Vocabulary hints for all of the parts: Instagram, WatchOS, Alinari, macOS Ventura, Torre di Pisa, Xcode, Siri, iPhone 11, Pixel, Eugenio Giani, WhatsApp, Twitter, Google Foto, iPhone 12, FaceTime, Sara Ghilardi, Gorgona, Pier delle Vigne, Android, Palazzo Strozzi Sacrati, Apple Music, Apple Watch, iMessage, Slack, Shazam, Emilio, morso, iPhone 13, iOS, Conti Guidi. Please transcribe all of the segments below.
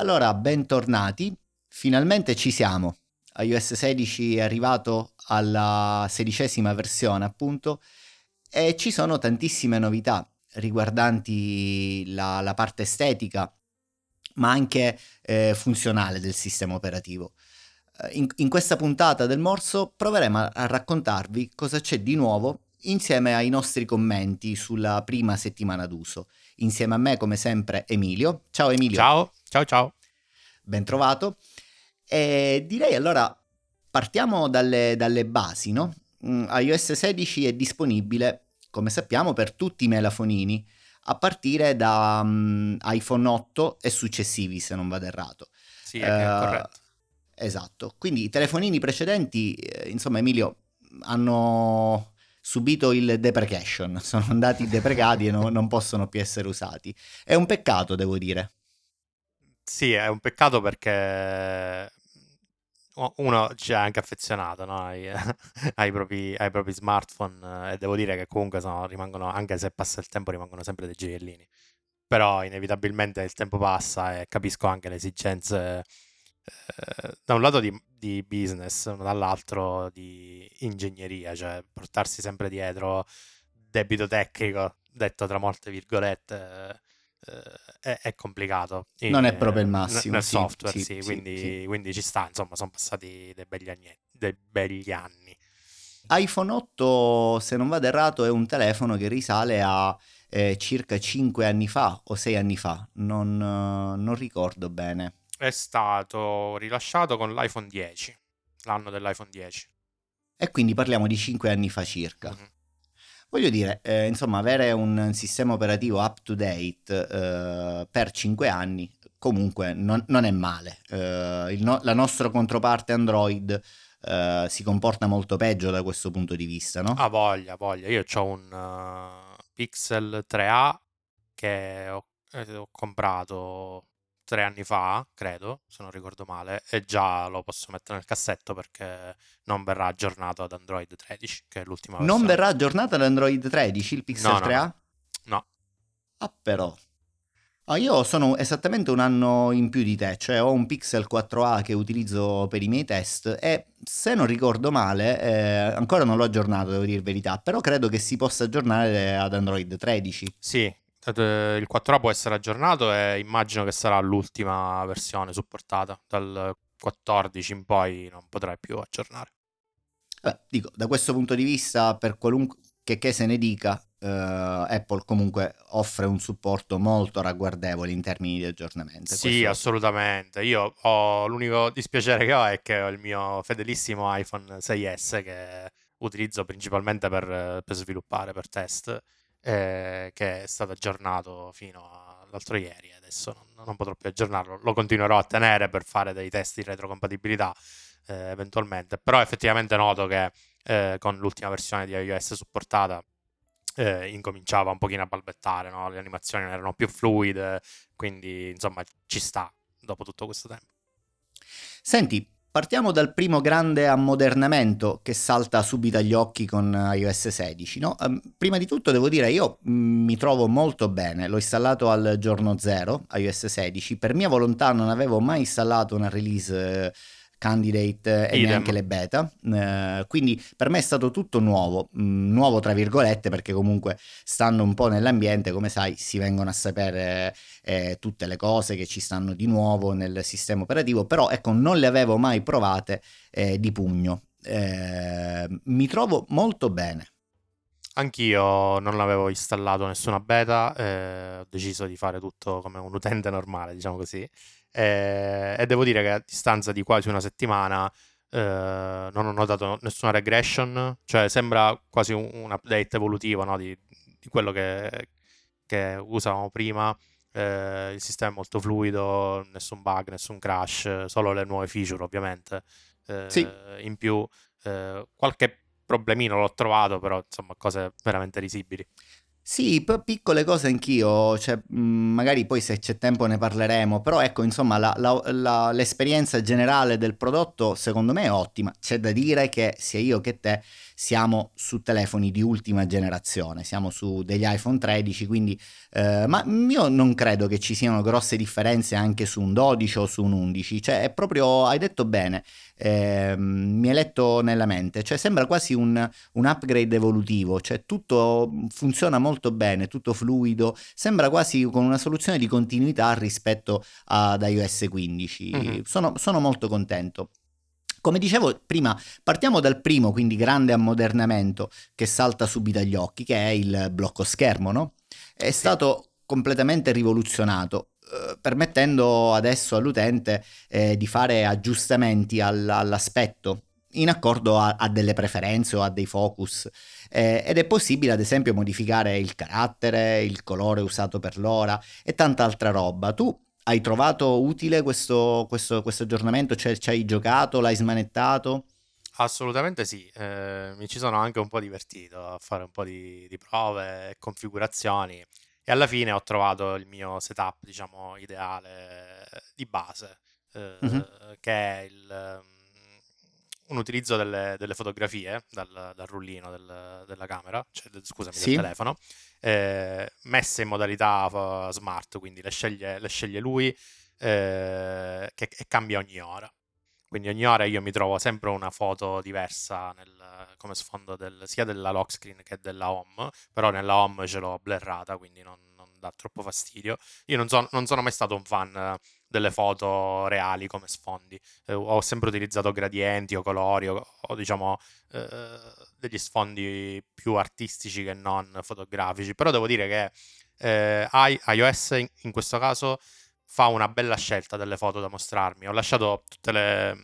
Allora, bentornati, finalmente ci siamo. iOS 16 è arrivato alla 16ª versione, appunto, e ci sono tantissime novità riguardanti la parte estetica, ma anche funzionale del sistema operativo. In questa puntata del Morso proveremo a raccontarvi cosa c'è di nuovo insieme ai nostri commenti sulla prima settimana d'uso. Insieme a me, come sempre, Emilio. Ciao Emilio. Ciao. Ben trovato. E direi allora partiamo dalle basi, no? iOS 16 è disponibile, come sappiamo, per tutti i melafonini, a partire da iPhone 8 e successivi, se non vado errato. Sì, è corretto. Esatto. Quindi i telefonini precedenti, insomma, Emilio, hanno subito il deprecation, sono andati deprecati e non possono più essere usati. È un peccato, devo dire. Sì, è un peccato perché uno ci è anche affezionato, no? ai propri smartphone, e devo dire che comunque rimangono, anche se passa il tempo, rimangono sempre dei gioiellini. Però inevitabilmente il tempo passa e capisco anche le esigenze da un lato di business, dall'altro di ingegneria, cioè portarsi sempre dietro debito tecnico, detto tra molte virgolette, è complicato. Non è proprio il massimo nel software, sì, quindi. Quindi ci sta, insomma, sono passati dei begli anni. iPhone 8, se non vado errato, è un telefono che risale a circa 5 anni fa o 6 anni fa, non ricordo bene. È stato rilasciato con l'iPhone 10, l'anno dell'iPhone 10. E quindi parliamo di 5 anni fa circa. Mm-hmm. Voglio dire, insomma, avere un sistema operativo up-to-date per 5 anni comunque non è male. La nostra controparte Android si comporta molto peggio da questo punto di vista, no? Ah, voglia. Io ho un Pixel 3A che ho comprato 3 anni fa, credo, se non ricordo male, e già lo posso mettere nel cassetto perché non verrà aggiornato ad Android 13, che è l'ultima versione. Non verrà aggiornato ad Android 13 il Pixel 3A? No. Ah, però. Io sono esattamente un anno in più di te, cioè ho un Pixel 4A che utilizzo per i miei test e, se non ricordo male, ancora non l'ho aggiornato, devo dire verità, però credo che si possa aggiornare ad Android 13. Sì. Il 4A può essere aggiornato e immagino che sarà l'ultima versione supportata. Dal 14 in poi non potrai più aggiornare. Beh, dico, da questo punto di vista, per qualunque che se ne dica, Apple comunque offre un supporto molto ragguardevole in termini di aggiornamento. Sì, assolutamente. Io ho l'unico dispiacere che ho è che ho il mio fedelissimo iPhone 6S che utilizzo principalmente per sviluppare, per test, che è stato aggiornato fino all'altro ieri. Adesso non potrò più aggiornarlo, lo continuerò a tenere per fare dei test di retrocompatibilità eventualmente, però effettivamente noto che con l'ultima versione di iOS supportata incominciava un pochino a balbettare, no? Le animazioni non erano più fluide, quindi insomma ci sta dopo tutto questo tempo. Senti, partiamo dal primo grande ammodernamento che salta subito agli occhi con iOS 16, no? Prima di tutto devo dire, io mi trovo molto bene, l'ho installato al giorno 0, iOS 16, per mia volontà non avevo mai installato una release candidate e neanche le beta, quindi per me è stato tutto nuovo tra virgolette, perché comunque stando un po' nell'ambiente, come sai, si vengono a sapere tutte le cose che ci stanno di nuovo nel sistema operativo, però ecco, non le avevo mai provate di pugno. Mi trovo molto bene. Anch'io non l'avevo installato nessuna beta, ho deciso di fare tutto come un utente normale, diciamo così, e devo dire che a distanza di quasi una settimana non ho notato nessuna regression, cioè sembra quasi un update evolutivo, no? di quello che usavamo prima, il sistema è molto fluido, nessun bug, nessun crash, solo le nuove feature ovviamente, sì. In più qualche problemino l'ho trovato, però insomma cose veramente risibili. Sì, piccole cose anch'io, cioè, magari poi se c'è tempo ne parleremo, però ecco, insomma, l'esperienza generale del prodotto secondo me è ottima. C'è da dire che sia io che te siamo su telefoni di ultima generazione, siamo su degli iPhone 13, quindi, ma io non credo che ci siano grosse differenze anche su un 12 o su un 11, cioè è proprio, hai detto bene, mi hai letto nella mente, cioè sembra quasi un upgrade evolutivo, cioè tutto funziona molto bene, tutto fluido, sembra quasi con una soluzione di continuità rispetto ad iOS 15, mm-hmm. sono molto contento. Come dicevo prima, partiamo dal primo, quindi grande ammodernamento che salta subito agli occhi, che è il blocco schermo, no? È stato completamente rivoluzionato, permettendo adesso all'utente di fare aggiustamenti all'aspetto in accordo a delle preferenze o a dei focus, ed è possibile ad esempio modificare il carattere, il colore usato per l'ora e tanta altra roba. Tu hai trovato utile questo aggiornamento? Cioè, ci hai giocato? L'hai smanettato? Assolutamente sì, mi ci sono anche un po' divertito a fare un po' di prove, configurazioni, e alla fine ho trovato il mio setup, diciamo, ideale di base, mm-hmm. che è un utilizzo delle fotografie dal rullino della camera, cioè, scusami, sì. Del telefono, messe in modalità smart, quindi le sceglie lui, che cambia ogni ora. Quindi ogni ora io mi trovo sempre una foto diversa come sfondo sia della lock screen che della home, però nella home ce l'ho blerrata, quindi non dà troppo fastidio. Io non sono mai stato un fan delle foto reali come sfondi, ho sempre utilizzato gradienti o colori o diciamo degli sfondi più artistici che non fotografici, però devo dire che iOS in questo caso fa una bella scelta delle foto da mostrarmi. Ho lasciato tutte le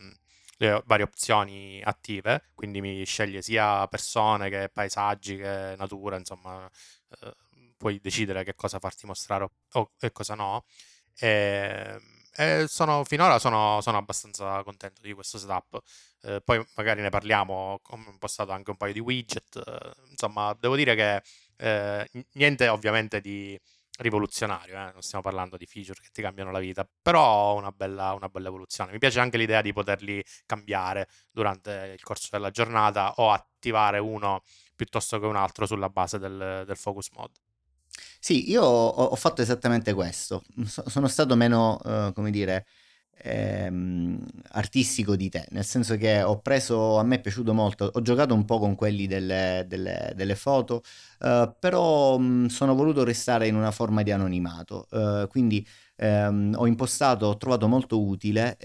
varie opzioni attive, quindi mi sceglie sia persone che paesaggi che natura, insomma, puoi decidere che cosa farti mostrare o e cosa no. Finora sono abbastanza contento di questo setup, poi magari ne parliamo. Ho impostato anche un paio di widget, insomma devo dire che niente ovviamente di rivoluzionario, non stiamo parlando di feature che ti cambiano la vita, però una bella evoluzione. Mi piace anche l'idea di poterli cambiare durante il corso della giornata o attivare uno piuttosto che un altro sulla base del focus mode. Sì, io ho fatto esattamente questo, sono stato meno, come dire, artistico di te, nel senso che ho preso, a me è piaciuto molto, ho giocato un po' con quelli delle foto, però sono voluto restare in una forma di anonimato, quindi ho trovato molto utile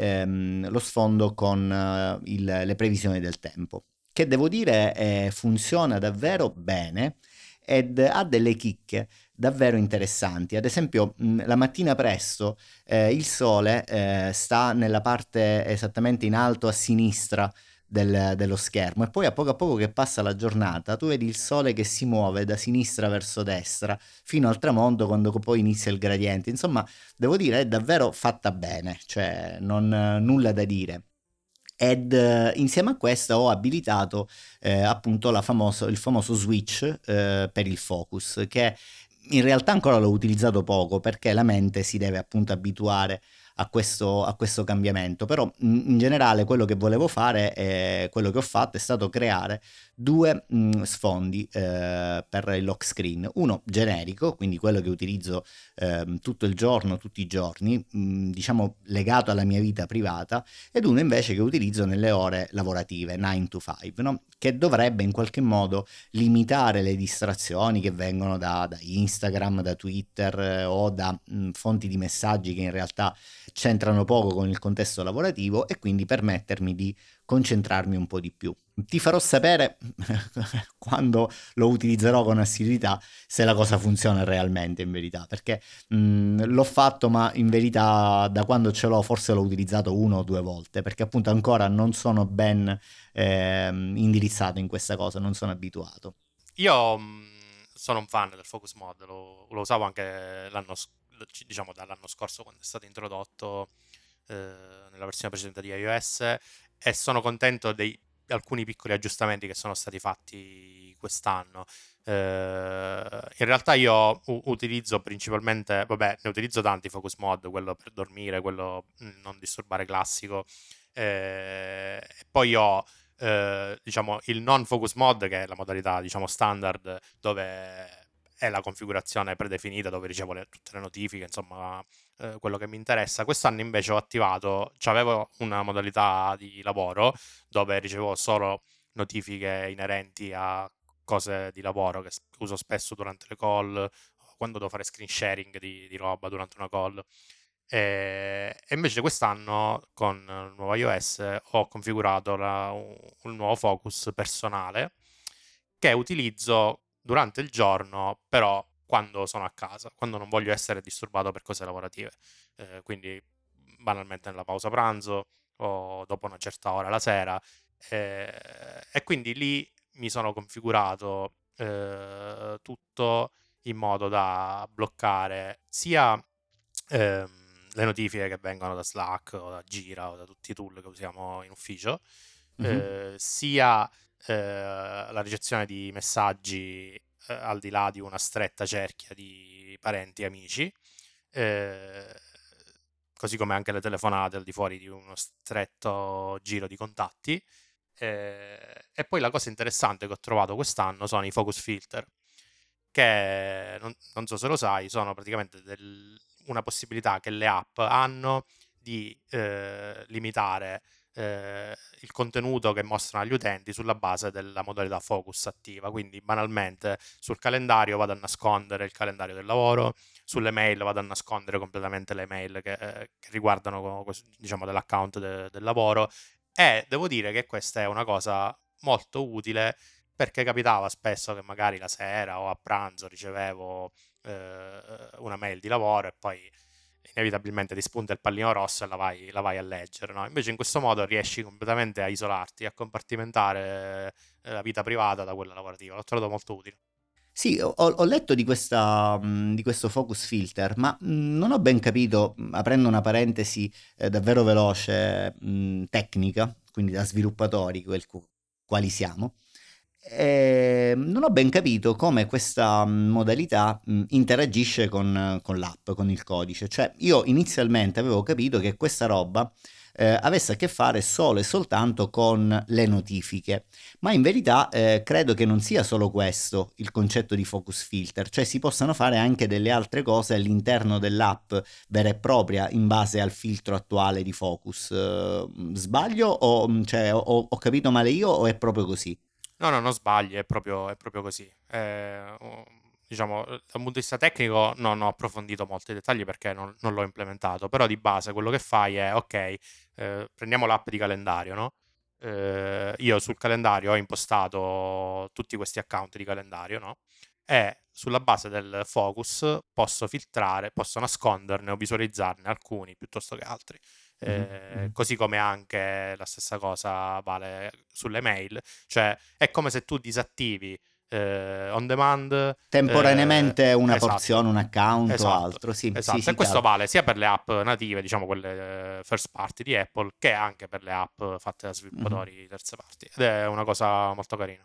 lo sfondo con le previsioni del tempo, che devo dire funziona davvero bene ed ha delle chicche davvero interessanti. Ad esempio la mattina presto il sole sta nella parte esattamente in alto a sinistra dello schermo, e poi a poco che passa la giornata tu vedi il sole che si muove da sinistra verso destra fino al tramonto, quando poi inizia il gradiente. Insomma, devo dire, è davvero fatta bene, cioè non nulla da dire. Ed insieme a questa ho abilitato appunto il famoso switch per il focus, che in realtà ancora l'ho utilizzato poco perché la mente si deve appunto abituare a questo cambiamento, però in generale quello che volevo fare, quello che ho fatto è stato creare due sfondi per il lock screen, uno generico, quindi quello che utilizzo tutto il giorno, tutti i giorni, diciamo legato alla mia vita privata, ed uno invece che utilizzo nelle ore lavorative 9 to 5, no? Che dovrebbe in qualche modo limitare le distrazioni che vengono da Instagram, da Twitter o da fonti di messaggi che in realtà c'entrano poco con il contesto lavorativo, e quindi permettermi di concentrarmi un po' di più. Ti farò sapere quando lo utilizzerò con assiduità se la cosa funziona realmente, in verità, perché l'ho fatto, ma in verità da quando ce l'ho forse l'ho utilizzato 1 o 2 volte, perché appunto ancora non sono ben indirizzato in questa cosa, non sono abituato. Io sono un fan del focus mode, lo usavo anche diciamo dall'anno scorso quando è stato introdotto nella versione precedente di iOS, e sono contento dei alcuni piccoli aggiustamenti che sono stati fatti quest'anno. In realtà io utilizzo principalmente, ne utilizzo tanti focus mode, quello per dormire, quello non disturbare classico, e poi ho il non focus mode, che è la modalità standard, dove è la configurazione predefinita, dove ricevo tutte le notifiche, quello che mi interessa. Quest'anno invece ho attivato, avevo una modalità di lavoro dove ricevo solo notifiche inerenti a cose di lavoro che uso spesso durante le call, quando devo fare screen sharing di roba durante una call. E invece quest'anno con il nuovo iOS ho configurato un nuovo focus personale che utilizzo durante il giorno, però quando sono a casa, quando non voglio essere disturbato per cose lavorative, quindi banalmente nella pausa pranzo o dopo una certa ora la sera, e quindi lì mi sono configurato tutto in modo da bloccare sia le notifiche che vengono da Slack o da Jira o da tutti i tool che usiamo in ufficio, sia la ricezione di messaggi al di là di una stretta cerchia di parenti e amici, così come anche le telefonate al di fuori di uno stretto giro di contatti. E poi la cosa interessante che ho trovato quest'anno sono i focus filter, che non so se lo sai, sono praticamente una possibilità che le app hanno di limitare il contenuto che mostrano agli utenti sulla base della modalità focus attiva. Quindi banalmente sul calendario vado a nascondere il calendario del lavoro, sulle mail vado a nascondere completamente le mail che riguardano dell'account del lavoro, e devo dire che questa è una cosa molto utile, perché capitava spesso che magari la sera o a pranzo ricevevo una mail di lavoro e poi inevitabilmente ti spunta il pallino rosso e la vai a leggere, no? Invece in questo modo riesci completamente a isolarti, a compartimentare la vita privata da quella lavorativa. L'ho trovato molto utile. Sì, ho letto di questo focus filter, ma non ho ben capito, aprendo una parentesi davvero veloce, tecnica, quindi da sviluppatori, quali siamo, non ho ben capito come questa modalità interagisce con l'app, con il codice. Cioè, io inizialmente avevo capito che questa roba avesse a che fare solo e soltanto con le notifiche, ma in verità credo che non sia solo questo il concetto di focus filter, cioè si possano fare anche delle altre cose all'interno dell'app vera e propria in base al filtro attuale di focus. Sbaglio ho capito male io o è proprio così? No, non sbagli, è proprio così. Dal punto di vista tecnico non ho approfondito molti dettagli perché non l'ho implementato, però di base quello che fai è, prendiamo l'app di calendario, no? Io sul calendario ho impostato tutti questi account di calendario, no? E sulla base del focus posso filtrare, posso nasconderne o visualizzarne alcuni piuttosto che altri. Così come anche la stessa cosa vale sulle mail, cioè è come se tu disattivi on demand temporaneamente una porzione, un account o altro. Sì, e questo vale sia per le app native, quelle first party di Apple, che anche per le app fatte da sviluppatori terze parti, ed è una cosa molto carina.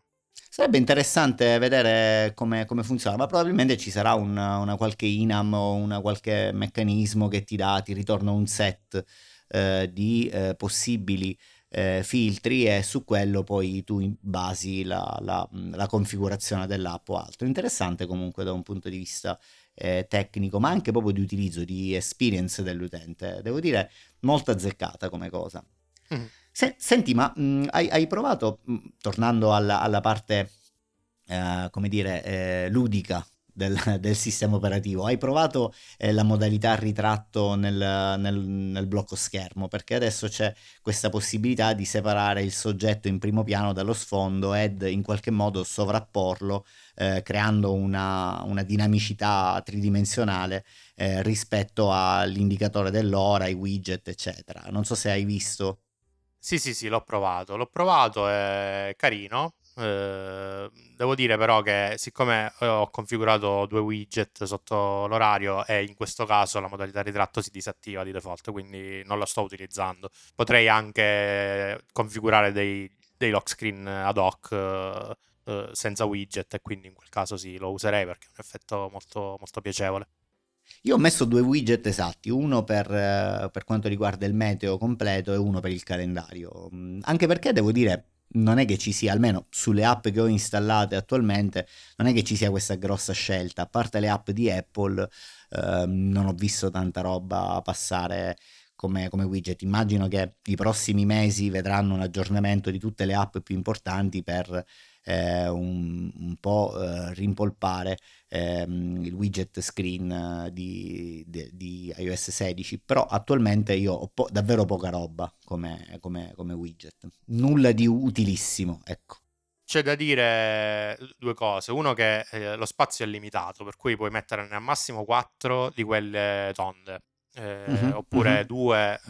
Sarebbe interessante vedere come funziona, ma probabilmente ci sarà una qualche inam o una qualche meccanismo che ti ritorna un set di possibili filtri, e su quello poi tu basi la configurazione dell'app o altro. Interessante comunque da un punto di vista tecnico, ma anche proprio di utilizzo, di experience dell'utente. Devo dire, molto azzeccata come cosa. Senti, ma hai provato, tornando alla parte ludica del sistema operativo, hai provato la modalità ritratto nel blocco schermo? Perché adesso c'è questa possibilità di separare il soggetto in primo piano dallo sfondo ed in qualche modo sovrapporlo, creando una dinamicità tridimensionale rispetto all'indicatore dell'ora, ai widget, eccetera. Non so se hai visto. Sì, l'ho provato, è carino. Devo dire però che, siccome ho configurato due widget sotto l'orario, e in questo caso la modalità ritratto si disattiva di default, quindi non la sto utilizzando. Potrei anche configurare dei dei lock screen ad hoc senza widget, e quindi in quel caso sì, lo userei perché è un effetto molto, molto piacevole. Io ho messo due widget esatti, uno per quanto riguarda il meteo completo e uno per il calendario, anche perché devo dire non è che ci sia, almeno sulle app che ho installate attualmente, non è che ci sia questa grossa scelta, a parte le app di Apple non ho visto tanta roba passare come widget. Immagino che i prossimi mesi vedranno un aggiornamento di tutte le app più importanti per un po' rimpolpare il widget screen di iOS 16, però attualmente io ho davvero poca roba come widget, nulla di utilissimo, ecco. C'è da dire due cose: uno, che lo spazio è limitato, per cui puoi metterne al massimo 4 di quelle tonde, oppure due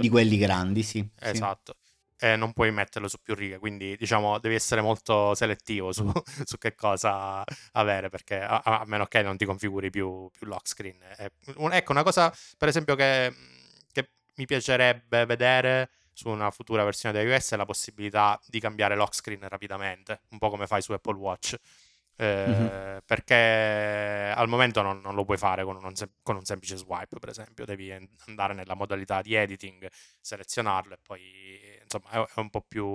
di quelli grandi, sì, esatto, sì. Non puoi metterlo su più righe, quindi diciamo devi essere molto selettivo su che cosa avere, perché a meno che non ti configuri più lock screen. Ecco, una cosa per esempio che mi piacerebbe vedere su una futura versione di iOS è la possibilità di cambiare lock screen rapidamente, un po' come fai su Apple Watch, perché al momento non lo puoi fare con un semplice swipe, per esempio. Devi andare nella modalità di editing, selezionarlo e poi insomma è un po' più,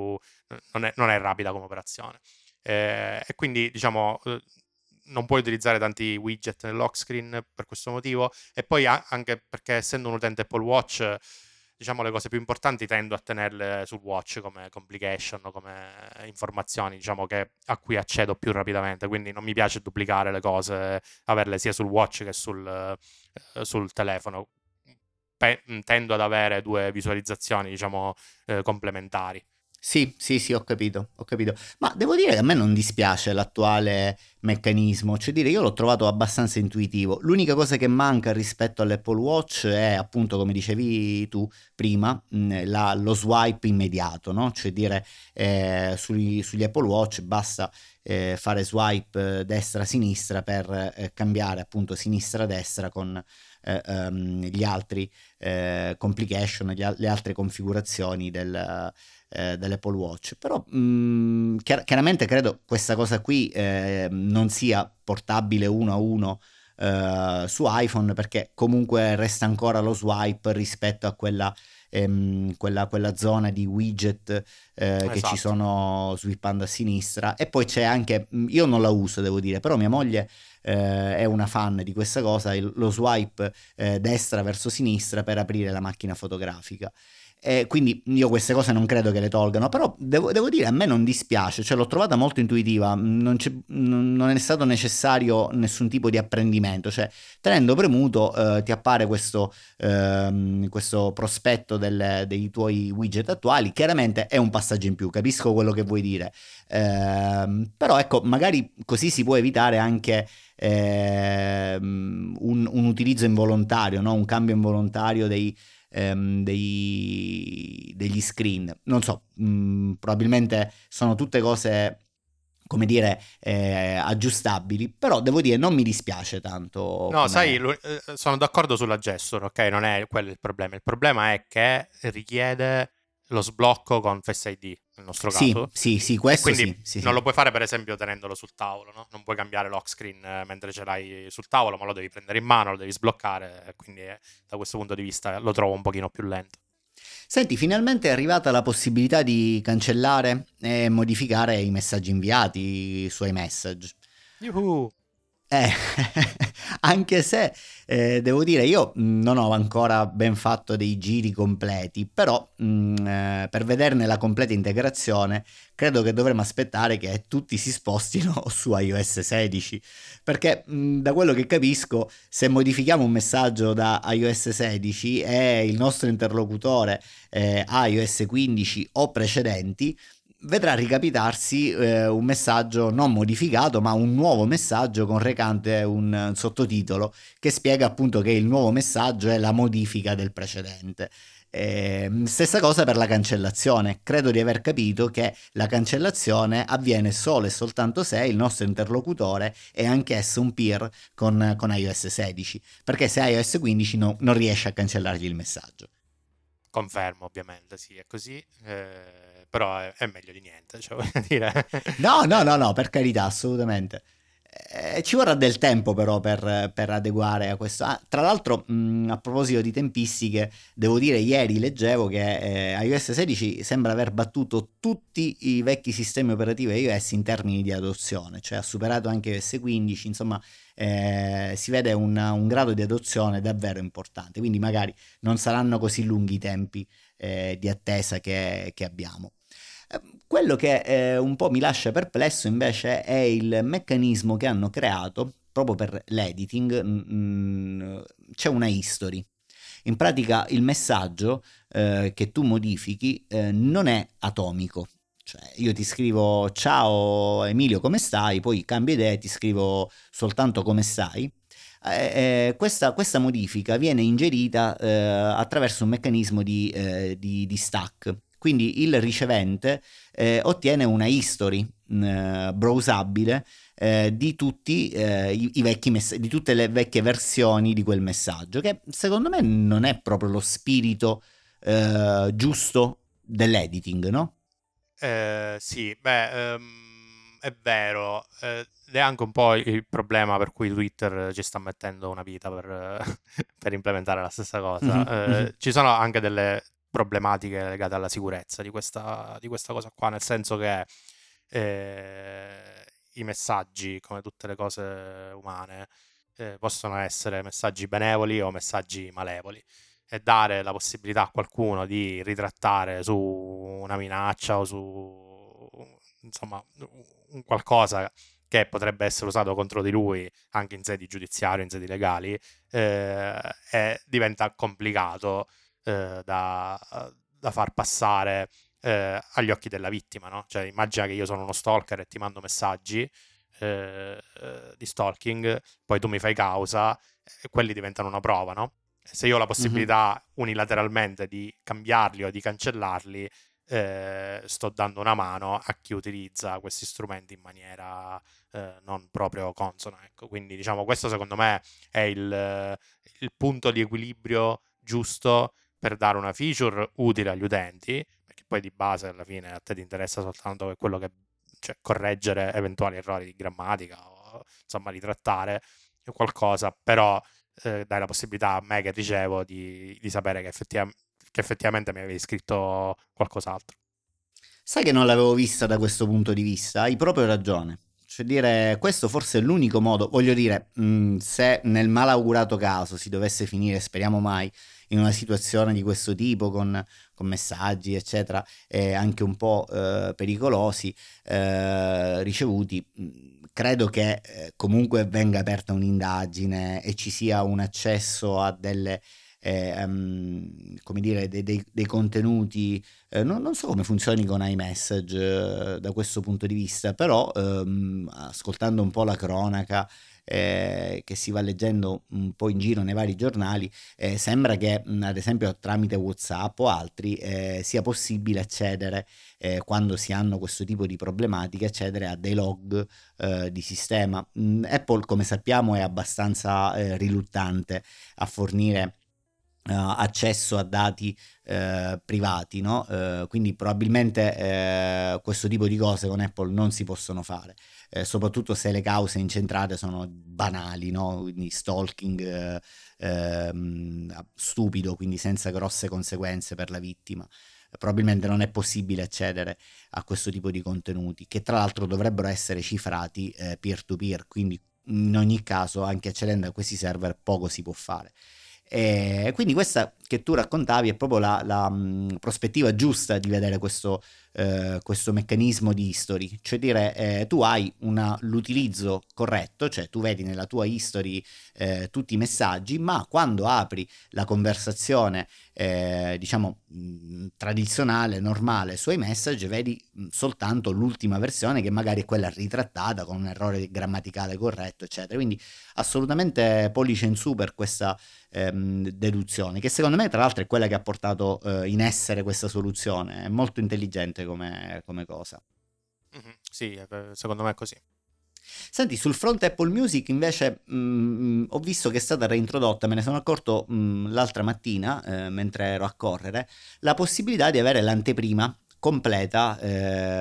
non è rapida come operazione, e quindi diciamo non puoi utilizzare tanti widget nel lock screen per questo motivo, e poi anche perché, essendo un utente Apple Watch, diciamo le cose più importanti tendo a tenerle sul watch, come complication, come informazioni diciamo che a cui accedo più rapidamente, quindi non mi piace duplicare le cose, averle sia sul watch che sul telefono. Tendo ad avere due visualizzazioni diciamo complementari. Sì, ho capito. Ma devo dire che a me non dispiace l'attuale meccanismo, cioè dire, io l'ho trovato abbastanza intuitivo. L'unica cosa che manca rispetto all'Apple Watch è appunto, come dicevi tu prima, lo swipe immediato, no? Cioè dire, sugli Apple Watch basta fare swipe destra-sinistra per cambiare appunto sinistra-destra con gli altri complication, le altre configurazioni dell'Apple Watch. Però chiaramente credo questa cosa qui non sia portabile uno a uno su iPhone, perché comunque resta ancora lo swipe rispetto a quella zona di widget esatto, che ci sono swippando a sinistra. E poi c'è anche, io non la uso devo dire, però mia moglie è una fan di questa cosa, lo swipe destra verso sinistra per aprire la macchina fotografica. Quindi io queste cose non credo che le tolgano, però devo dire a me non dispiace, cioè l'ho trovata molto intuitiva, non è stato necessario nessun tipo di apprendimento, cioè tenendo premuto ti appare questo prospetto dei tuoi widget attuali. Chiaramente è un passaggio in più, capisco quello che vuoi dire, però ecco, magari così si può evitare anche un utilizzo involontario, no? Un cambio involontario degli screen. Non so, probabilmente sono tutte cose, come dire, aggiustabili, però devo dire non mi dispiace tanto. No, sai, sono d'accordo sulla gesture, ok? Non è quello il problema. Il problema è che richiede lo sblocco con Face ID nel nostro caso. Sì, questo quindi sì. Non lo puoi fare per esempio tenendolo sul tavolo, no? Non puoi cambiare lock screen mentre ce l'hai sul tavolo, ma lo devi prendere in mano, lo devi sbloccare, quindi da questo punto di vista lo trovo un pochino più lento. Senti, finalmente è arrivata la possibilità di cancellare e modificare i messaggi inviati su iMessage. Yuhu! Anche se devo dire io non ho ancora ben fatto dei giri completi, però per vederne la completa integrazione credo che dovremmo aspettare che tutti si spostino su iOS 16, perché da quello che capisco, se modifichiamo un messaggio da iOS 16 e il nostro interlocutore ha iOS 15 o precedenti, vedrà ricapitarsi un messaggio non modificato, ma un nuovo messaggio con recante un sottotitolo che spiega appunto che il nuovo messaggio è la modifica del precedente. Stessa cosa per la cancellazione. Credo di aver capito che la cancellazione avviene solo e soltanto se il nostro interlocutore è anch'esso un peer con iOS 16, perché se iOS 15 non riesce a cancellargli il messaggio. Confermo, ovviamente, sì, è così. però è meglio di niente, cioè, voglio dire. No, per carità, assolutamente. Ci vorrà del tempo però per adeguare a questo. Tra l'altro, a proposito di tempistiche, devo dire, ieri leggevo che iOS 16 sembra aver battuto tutti i vecchi sistemi operativi iOS in termini di adozione, cioè ha superato anche iOS 15, insomma si vede un grado di adozione davvero importante, quindi magari non saranno così lunghi i tempi di attesa che abbiamo. Quello che un po' mi lascia perplesso invece è il meccanismo che hanno creato proprio per l'editing. C'è una history. In pratica il messaggio che tu modifichi non è atomico. Cioè io ti scrivo ciao Emilio come stai, poi cambio idea e ti scrivo soltanto come stai. Questa modifica viene ingerita attraverso un meccanismo di stack. Quindi il ricevente ottiene una history browsabile di tutti di tutte le vecchie versioni di quel messaggio, che secondo me non è proprio lo spirito giusto dell'editing, no? Sì, beh, è vero. Ed è anche un po' il problema per cui Twitter ci sta mettendo una vita per implementare la stessa cosa. Mm-hmm. Ci sono anche delle problematiche legate alla sicurezza di questa cosa qua, nel senso che i messaggi, come tutte le cose umane, possono essere messaggi benevoli o messaggi malevoli, e dare la possibilità a qualcuno di ritrattare su una minaccia o su, insomma, un qualcosa che potrebbe essere usato contro di lui anche in sedi giudiziarie, in sedi legali, diventa complicato da far passare agli occhi della vittima, no? Cioè immagina che io sono uno stalker e ti mando messaggi di stalking, poi tu mi fai causa e quelli diventano una prova, no? Se io ho la possibilità unilateralmente di cambiarli o di cancellarli, sto dando una mano a chi utilizza questi strumenti in maniera non proprio consona, ecco. Quindi diciamo questo secondo me è il punto di equilibrio giusto per dare una feature utile agli utenti, perché poi di base alla fine a te ti interessa soltanto che quello che, cioè, correggere eventuali errori di grammatica o insomma ritrattare qualcosa, però dai la possibilità a me che ricevo di sapere che effettivamente mi avevi scritto qualcos'altro. Sai che non l'avevo vista da questo punto di vista, hai proprio ragione. Cioè dire, questo forse è l'unico modo, voglio dire, se nel malaugurato caso si dovesse finire, speriamo mai, in una situazione di questo tipo con messaggi eccetera, anche un po' pericolosi ricevuti, credo che comunque venga aperta un'indagine e ci sia un accesso a delle come dire dei contenuti, non so come funzioni con iMessage da questo punto di vista, però ascoltando un po' la cronaca che si va leggendo un po' in giro nei vari giornali, sembra che ad esempio tramite WhatsApp o altri sia possibile accedere, quando si hanno questo tipo di problematiche, accedere a dei log di sistema. Apple, come sappiamo, è abbastanza riluttante a fornire accesso a dati privati, no? Quindi probabilmente questo tipo di cose con Apple non si possono fare, soprattutto se le cause incentrate sono banali, no? Quindi stalking stupido, quindi senza grosse conseguenze per la vittima. Probabilmente non è possibile accedere a questo tipo di contenuti, che tra l'altro dovrebbero essere cifrati peer-to-peer, quindi in ogni caso anche accedendo a questi server poco si può fare. E quindi questa che tu raccontavi è proprio la prospettiva giusta di vedere questo meccanismo di history, cioè dire tu hai l'utilizzo corretto, cioè tu vedi nella tua history tutti i messaggi, ma quando apri la conversazione diciamo tradizionale, normale su iMessage, vedi soltanto l'ultima versione, che magari è quella ritrattata con un errore grammaticale corretto eccetera. Quindi assolutamente pollice in su per questa deduzione, che secondo me tra l'altro è quella che ha portato in essere questa soluzione. È molto intelligente come cosa. Mm-hmm. Sì, secondo me è così. Senti, sul fronte Apple Music invece ho visto che è stata reintrodotta, me ne sono accorto l'altra mattina mentre ero a correre, la possibilità di avere l'anteprima completa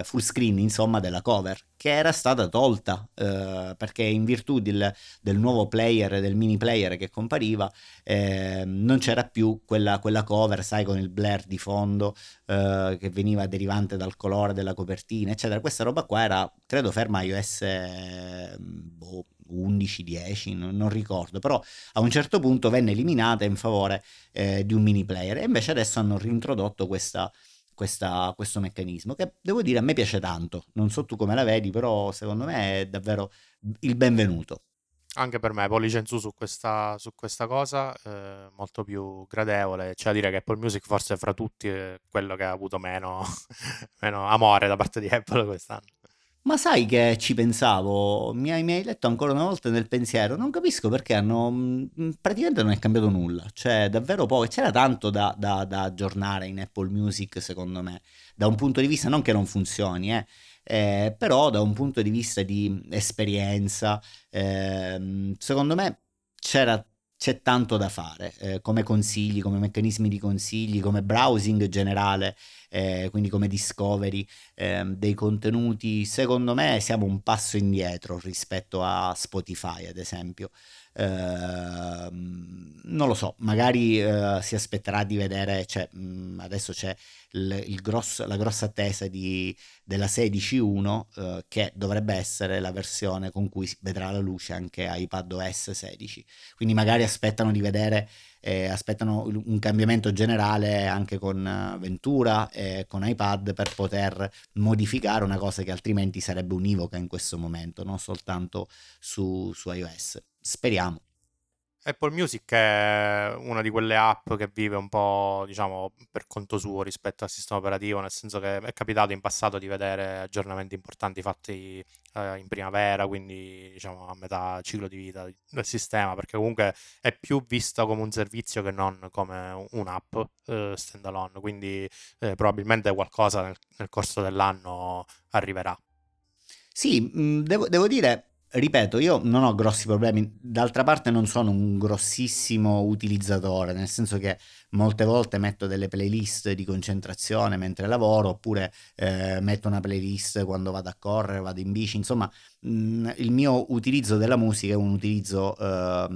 full screen, insomma, della cover, che era stata tolta perché in virtù del nuovo player, del mini player che compariva, non c'era più quella cover, sai, con il blur di fondo che veniva derivante dal colore della copertina, eccetera. Questa roba qua era, credo, ferma iOS 11, 10, non ricordo, però a un certo punto venne eliminata in favore di un mini player, e invece adesso hanno reintrodotto questo meccanismo, che devo dire a me piace tanto. Non so tu come la vedi, però secondo me è davvero il benvenuto. Anche per me pollice in su su questa cosa, molto più gradevole. Cioè, a dire che Apple Music forse fra tutti è quello che ha avuto meno amore da parte di Apple quest'anno. Ma sai che ci pensavo, mi hai letto ancora una volta nel pensiero, non capisco perché praticamente non è cambiato nulla, cioè davvero poco. C'era tanto da aggiornare in Apple Music, secondo me, da un punto di vista, non che non funzioni, però da un punto di vista di esperienza, secondo me c'è tanto da fare, come consigli, come meccanismi di consigli, come browsing generale, quindi come discovery dei contenuti. Secondo me siamo un passo indietro rispetto a Spotify, ad esempio. Non lo so, magari si aspetterà di vedere, cioè, adesso c'è la grossa attesa della 16.1, che dovrebbe essere la versione con cui vedrà la luce anche iPadOS 16, quindi magari aspettano di vedere, aspettano un cambiamento generale anche con Ventura e con iPad, per poter modificare una cosa che altrimenti sarebbe univoca in questo momento, non soltanto su iOS. Speriamo. Apple Music è una di quelle app che vive un po', diciamo, per conto suo rispetto al sistema operativo, nel senso che è capitato in passato di vedere aggiornamenti importanti fatti in primavera, quindi diciamo a metà ciclo di vita del sistema, perché comunque è più vista come un servizio che non come un'app standalone, quindi probabilmente qualcosa nel corso dell'anno arriverà. Sì, devo dire... Ripeto, io non ho grossi problemi, d'altra parte non sono un grossissimo utilizzatore, nel senso che molte volte metto delle playlist di concentrazione mentre lavoro, oppure metto una playlist quando vado a correre, vado in bici, insomma il mio utilizzo della musica è un utilizzo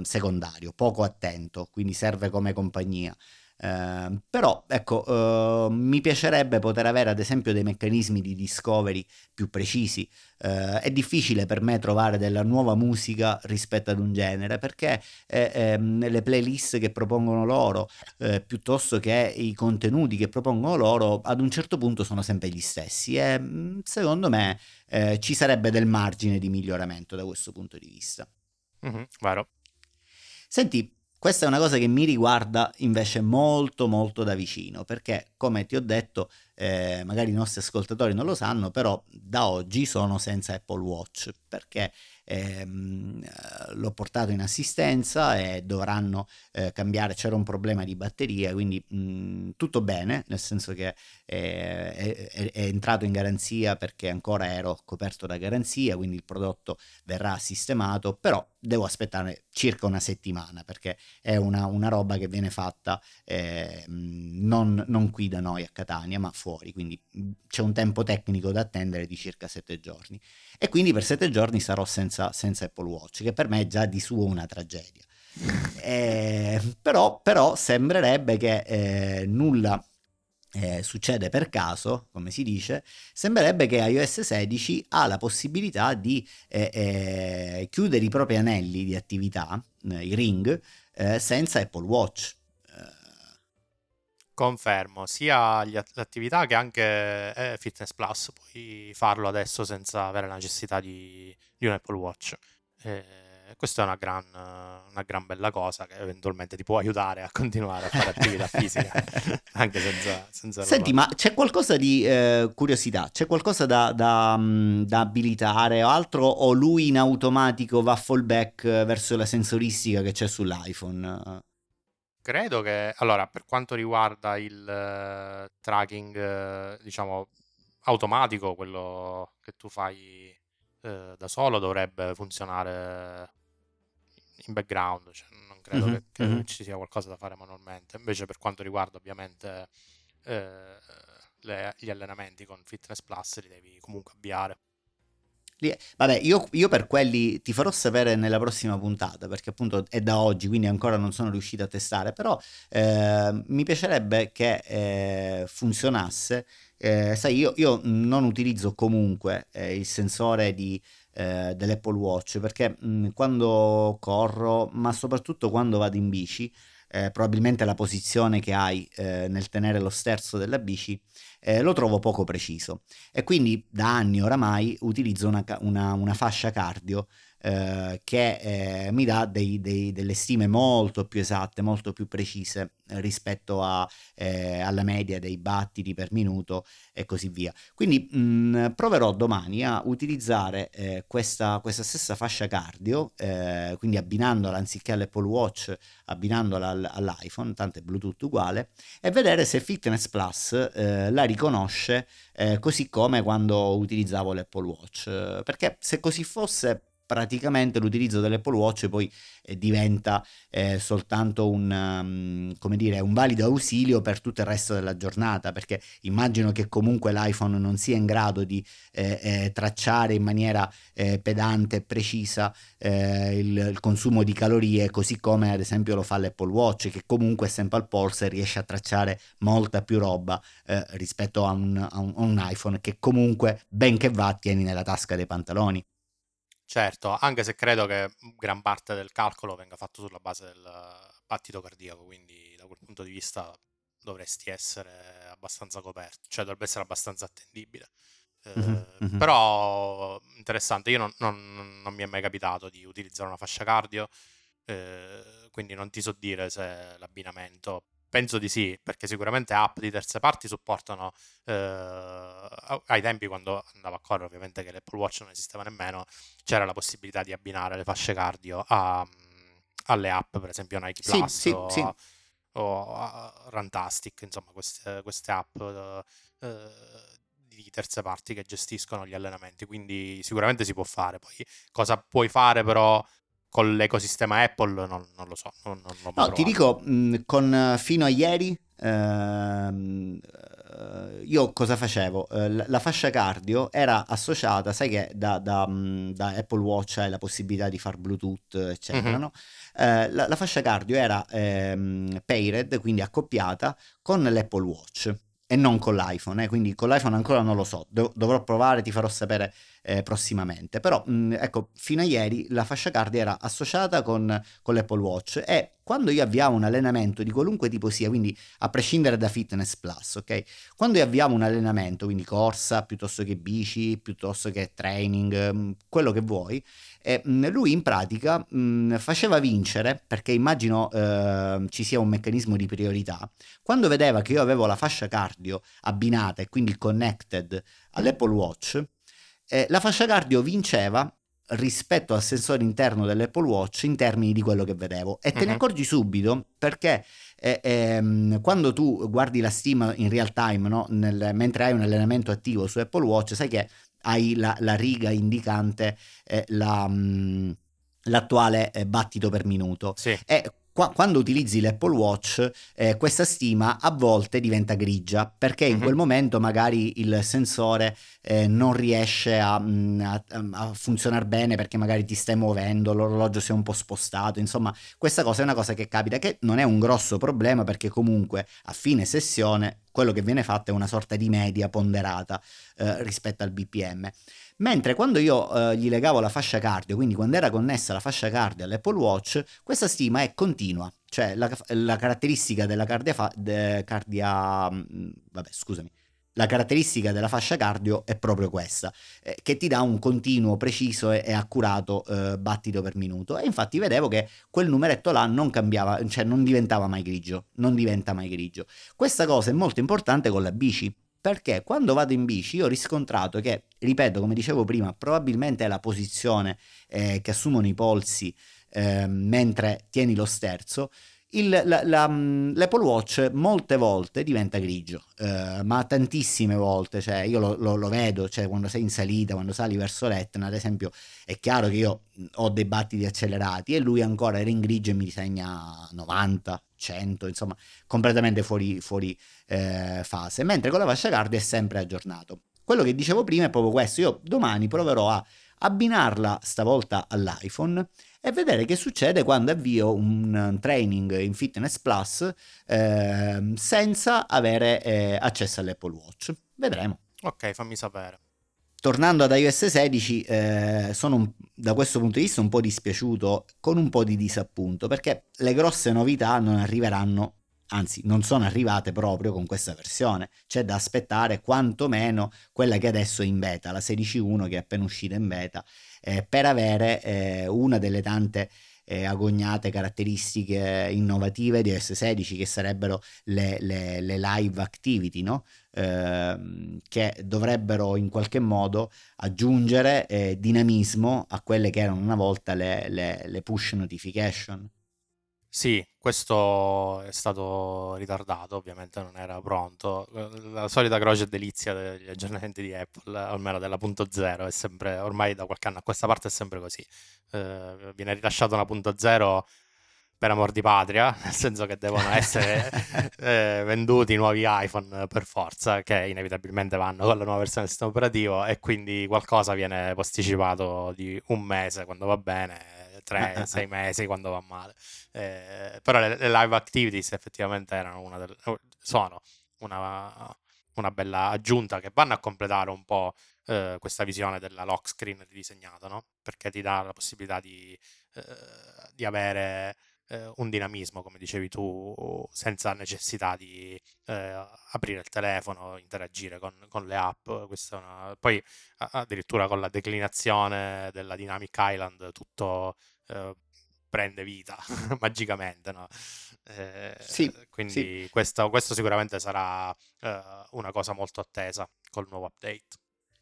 secondario, poco attento, quindi serve come compagnia. Però ecco, mi piacerebbe poter avere ad esempio dei meccanismi di discovery più precisi. È difficile per me trovare della nuova musica rispetto ad un genere, perché le playlist che propongono loro piuttosto che i contenuti che propongono loro ad un certo punto sono sempre gli stessi, e secondo me ci sarebbe del margine di miglioramento da questo punto di vista. Vero. Senti, questa è una cosa che mi riguarda invece molto molto da vicino, perché come ti ho detto, magari i nostri ascoltatori non lo sanno, però da oggi sono senza Apple Watch, perché l'ho portato in assistenza e dovranno cambiare, c'era un problema di batteria, quindi tutto bene, nel senso che è entrato in garanzia perché ancora ero coperto da garanzia, quindi il prodotto verrà sistemato, però devo aspettare circa una settimana, perché è una roba che viene fatta non qui da noi a Catania, ma fuori, quindi c'è un tempo tecnico da attendere di circa 7 giorni, e quindi per 7 giorni sarò senza Apple Watch, che per me è già di suo una tragedia. Però sembrerebbe che nulla succede per caso, come si dice. Sembrerebbe che iOS 16 ha la possibilità di chiudere i propri anelli di attività, i ring, senza Apple Watch. Confermo, sia l'attività che anche Fitness Plus, puoi farlo adesso senza avere la necessità di un Apple Watch. Questa è una gran bella cosa che eventualmente ti può aiutare a continuare a fare attività fisica anche senza. Senti, ma c'è qualcosa di curiosità, c'è qualcosa da abilitare o altro, o lui in automatico va fallback verso la sensoristica che c'è sull'iPhone? Credo che, allora, per quanto riguarda il tracking diciamo automatico, quello che tu fai da solo, dovrebbe funzionare in background, cioè non credo che ci sia qualcosa da fare manualmente. Invece per quanto riguarda ovviamente gli allenamenti con Fitness Plus li devi comunque avviare. Vabbè, io per quelli ti farò sapere nella prossima puntata, perché appunto è da oggi, quindi ancora non sono riuscito a testare, però mi piacerebbe che funzionasse. Sai, io non utilizzo comunque il sensore dell'Apple Watch, perché quando corro, ma soprattutto quando vado in bici, probabilmente la posizione che hai nel tenere lo sterzo della bici lo trovo poco preciso, e quindi da anni oramai utilizzo una fascia cardio che mi dà delle stime molto più esatte, molto più precise rispetto alla media dei battiti per minuto e così via. Quindi proverò domani a utilizzare questa stessa fascia cardio, quindi abbinandola anziché all'Apple Watch, abbinandola all'iPhone, tanto è Bluetooth uguale, e vedere se Fitness Plus la riconosce così come quando utilizzavo l'Apple Watch, perché se così fosse praticamente l'utilizzo dell'Apple Watch poi diventa soltanto un valido ausilio per tutto il resto della giornata, perché immagino che comunque l'iPhone non sia in grado di tracciare in maniera pedante e precisa il consumo di calorie, così come ad esempio lo fa l'Apple Watch, che comunque è sempre al polso e riesce a tracciare molta più roba rispetto a un iPhone che comunque, ben che va, tieni nella tasca dei pantaloni. Certo, anche se credo che gran parte del calcolo venga fatto sulla base del battito cardiaco, quindi da quel punto di vista dovresti essere abbastanza coperto, cioè dovrebbe essere abbastanza attendibile. Però interessante, io non mi è mai capitato di utilizzare una fascia cardio, quindi non ti so dire se l'abbinamento, penso di sì, perché sicuramente app di terze parti supportano, ai tempi quando andavo a correre, ovviamente che l'Apple Watch non esisteva nemmeno, c'era la possibilità di abbinare le fasce cardio alle app, per esempio Nike Plus o a Runtastic, insomma queste app di terze parti che gestiscono gli allenamenti, quindi sicuramente si può fare. Poi cosa puoi fare però con l'ecosistema Apple non lo so. No, ti dico, fino a ieri io cosa facevo? La fascia cardio era associata, sai che da Apple Watch hai la possibilità di far Bluetooth, eccetera, no? La fascia cardio era paired, quindi accoppiata, con l'Apple Watch e non con l'iPhone, quindi con l'iPhone ancora non lo so, dovrò provare, ti farò sapere prossimamente, però ecco, fino a ieri la fascia cardio era associata con l'Apple Watch, e quando io avviavo un allenamento di qualunque tipo sia, quindi a prescindere da Fitness Plus, ok? Quando io avviavo un allenamento, quindi corsa, piuttosto che bici, piuttosto che training, quello che vuoi, lui in pratica faceva vincere, perché immagino ci sia un meccanismo di priorità, quando vedeva che io avevo la fascia cardio abbinata e quindi connected all'Apple Watch, la fascia cardio vinceva rispetto al sensore interno dell'Apple Watch in termini di quello che vedevo, e te ne accorgi subito, perché quando tu guardi la stima in real time, no? Mentre hai un allenamento attivo su Apple Watch, sai che hai la riga indicante l'attuale battito per minuto, sì. E quando utilizzi l'Apple Watch questa stima a volte diventa grigia, perché in quel momento magari il sensore non riesce a funzionare bene, perché magari ti stai muovendo, l'orologio si è un po' spostato, insomma questa cosa è una cosa che capita, che non è un grosso problema, perché comunque a fine sessione quello che viene fatto è una sorta di media ponderata rispetto al BPM. Mentre quando io gli legavo la fascia cardio, quindi quando era connessa la fascia cardio all'Apple Watch, questa stima è continua, cioè la caratteristica della fascia cardio è proprio questa, che ti dà un continuo, preciso e accurato battito per minuto, e infatti vedevo che quel numeretto là non cambiava, cioè non diventava mai grigio, Questa cosa è molto importante con la bici, perché quando vado in bici io ho riscontrato che, ripeto, come dicevo prima, probabilmente è la posizione che assumono i polsi mentre tieni lo sterzo, l'Apple Watch molte volte diventa grigio, ma tantissime volte, cioè io lo vedo, cioè quando sei in salita, quando sali verso l'Etna ad esempio, è chiaro che io ho dei battiti accelerati e lui ancora era in grigio e mi disegna 90, 100, insomma completamente fuori fase, mentre con la fascia cardio è sempre aggiornato. Quello che dicevo prima è proprio questo, io domani proverò a abbinarla stavolta all'iPhone e vedere che succede quando avvio un training in Fitness Plus senza avere accesso all'Apple Watch. Vedremo. Ok, fammi sapere. Tornando ad iOS 16, sono da questo punto di vista un po' dispiaciuto, con un po' di disappunto, perché le grosse novità non arriveranno, anzi non sono arrivate proprio con questa versione. C'è da aspettare quantomeno quella che adesso è in beta, la 16.1 che è appena uscita in beta, per avere una delle tante agognate caratteristiche innovative di iOS 16 che sarebbero le live activity, no? Che dovrebbero in qualche modo aggiungere dinamismo a quelle che erano una volta le push notification. Sì, questo è stato ritardato, ovviamente non era pronto. La solita croce e delizia degli aggiornamenti di Apple, almeno della .0, è sempre, ormai da qualche anno a questa parte è sempre così. Viene rilasciata una .0 per amor di patria, nel senso che devono essere venduti nuovi iPhone per forza, che inevitabilmente vanno con la nuova versione del sistema operativo, e quindi qualcosa viene posticipato di un mese quando va bene, 3-6 mesi quando va male, però le live activities effettivamente erano sono una bella aggiunta che vanno a completare un po' questa visione della lock screen ridisegnata, no? Perché ti dà la possibilità di avere un dinamismo, come dicevi tu, senza necessità di aprire il telefono, interagire con le app. Questa è una... Poi addirittura con la declinazione della Dynamic Island tutto prende vita magicamente, no? Quindi sì. Questo sicuramente sarà una cosa molto attesa col nuovo update.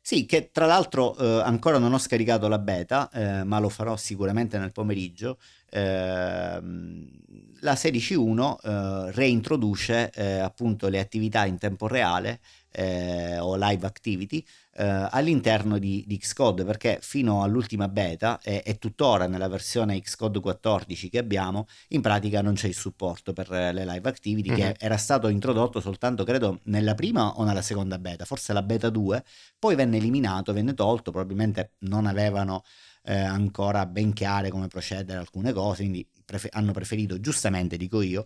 Sì, che tra l'altro ancora non ho scaricato la beta, ma lo farò sicuramente nel pomeriggio. La 16.1 reintroduce appunto le attività in tempo reale o live activity all'interno di Xcode, perché fino all'ultima beta e tuttora nella versione Xcode 14 che abbiamo, in pratica non c'è il supporto per le live activity, che era stato introdotto soltanto credo nella prima o nella seconda beta, forse la beta 2, poi venne eliminato, venne tolto, probabilmente non avevano ancora ben chiare come procedere alcune cose, quindi hanno preferito, giustamente dico io,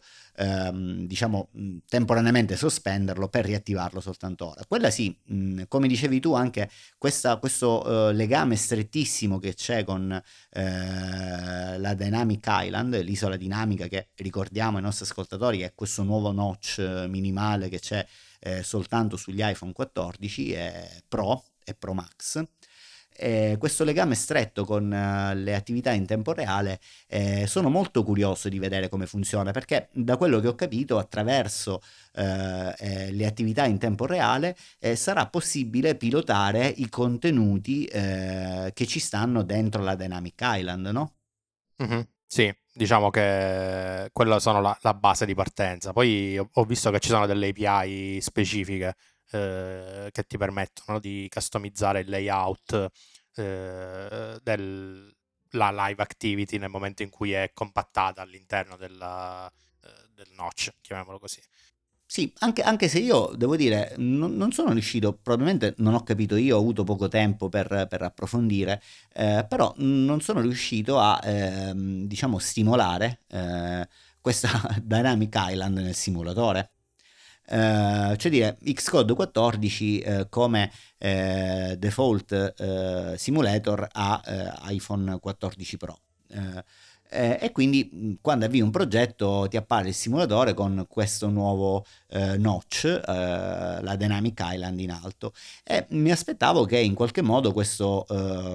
diciamo temporaneamente sospenderlo per riattivarlo soltanto ora. Quella sì, come dicevi tu, anche questo legame strettissimo che c'è con la Dynamic Island, l'isola dinamica, che ricordiamo ai nostri ascoltatori è questo nuovo notch minimale che c'è soltanto sugli iPhone 14 Pro e Pro Max. Questo legame stretto con le attività in tempo reale, sono molto curioso di vedere come funziona, perché da quello che ho capito attraverso le attività in tempo reale sarà possibile pilotare i contenuti che ci stanno dentro la Dynamic Island, no? Mm-hmm. Sì, diciamo che quella sono la base di partenza. Poi ho visto che ci sono delle API specifiche che ti permettono di customizzare il layout della live activity nel momento in cui è compattata all'interno del notch, chiamiamolo così. Sì, anche se io devo dire non sono riuscito, probabilmente non ho capito io, ho avuto poco tempo per approfondire, però non sono riuscito a diciamo stimolare questa Dynamic Island nel simulatore. Cioè dire, Xcode 14 come default simulator a iPhone 14 Pro, e quindi quando avvii un progetto ti appare il simulatore con questo nuovo notch, la Dynamic Island in alto, e mi aspettavo che in qualche modo questo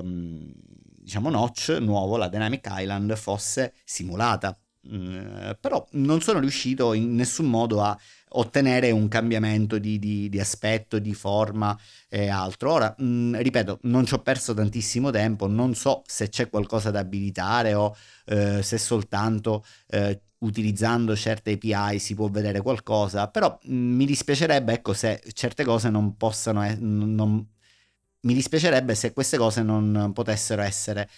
diciamo notch nuovo, la Dynamic Island, fosse simulata. Però non sono riuscito in nessun modo a ottenere un cambiamento di aspetto, di forma e altro. Ora ripeto, non ci ho perso tantissimo tempo, non so se c'è qualcosa da abilitare o se soltanto utilizzando certe API si può vedere qualcosa, però mi dispiacerebbe, ecco, se certe cose non possano, mi dispiacerebbe se queste cose non potessero essere,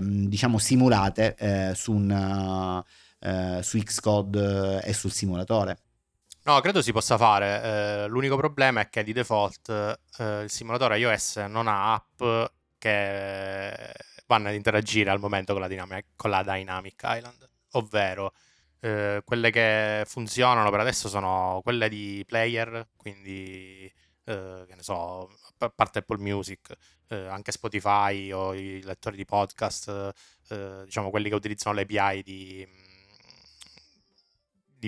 diciamo, simulate su Xcode e sul simulatore. No, credo si possa fare, l'unico problema è che di default il simulatore iOS non ha app che vanno ad interagire al momento con la Dynamic Island, ovvero quelle che funzionano per adesso sono quelle di player, quindi che ne so, a parte Apple Music, anche Spotify o i lettori di podcast, diciamo quelli che utilizzano le API di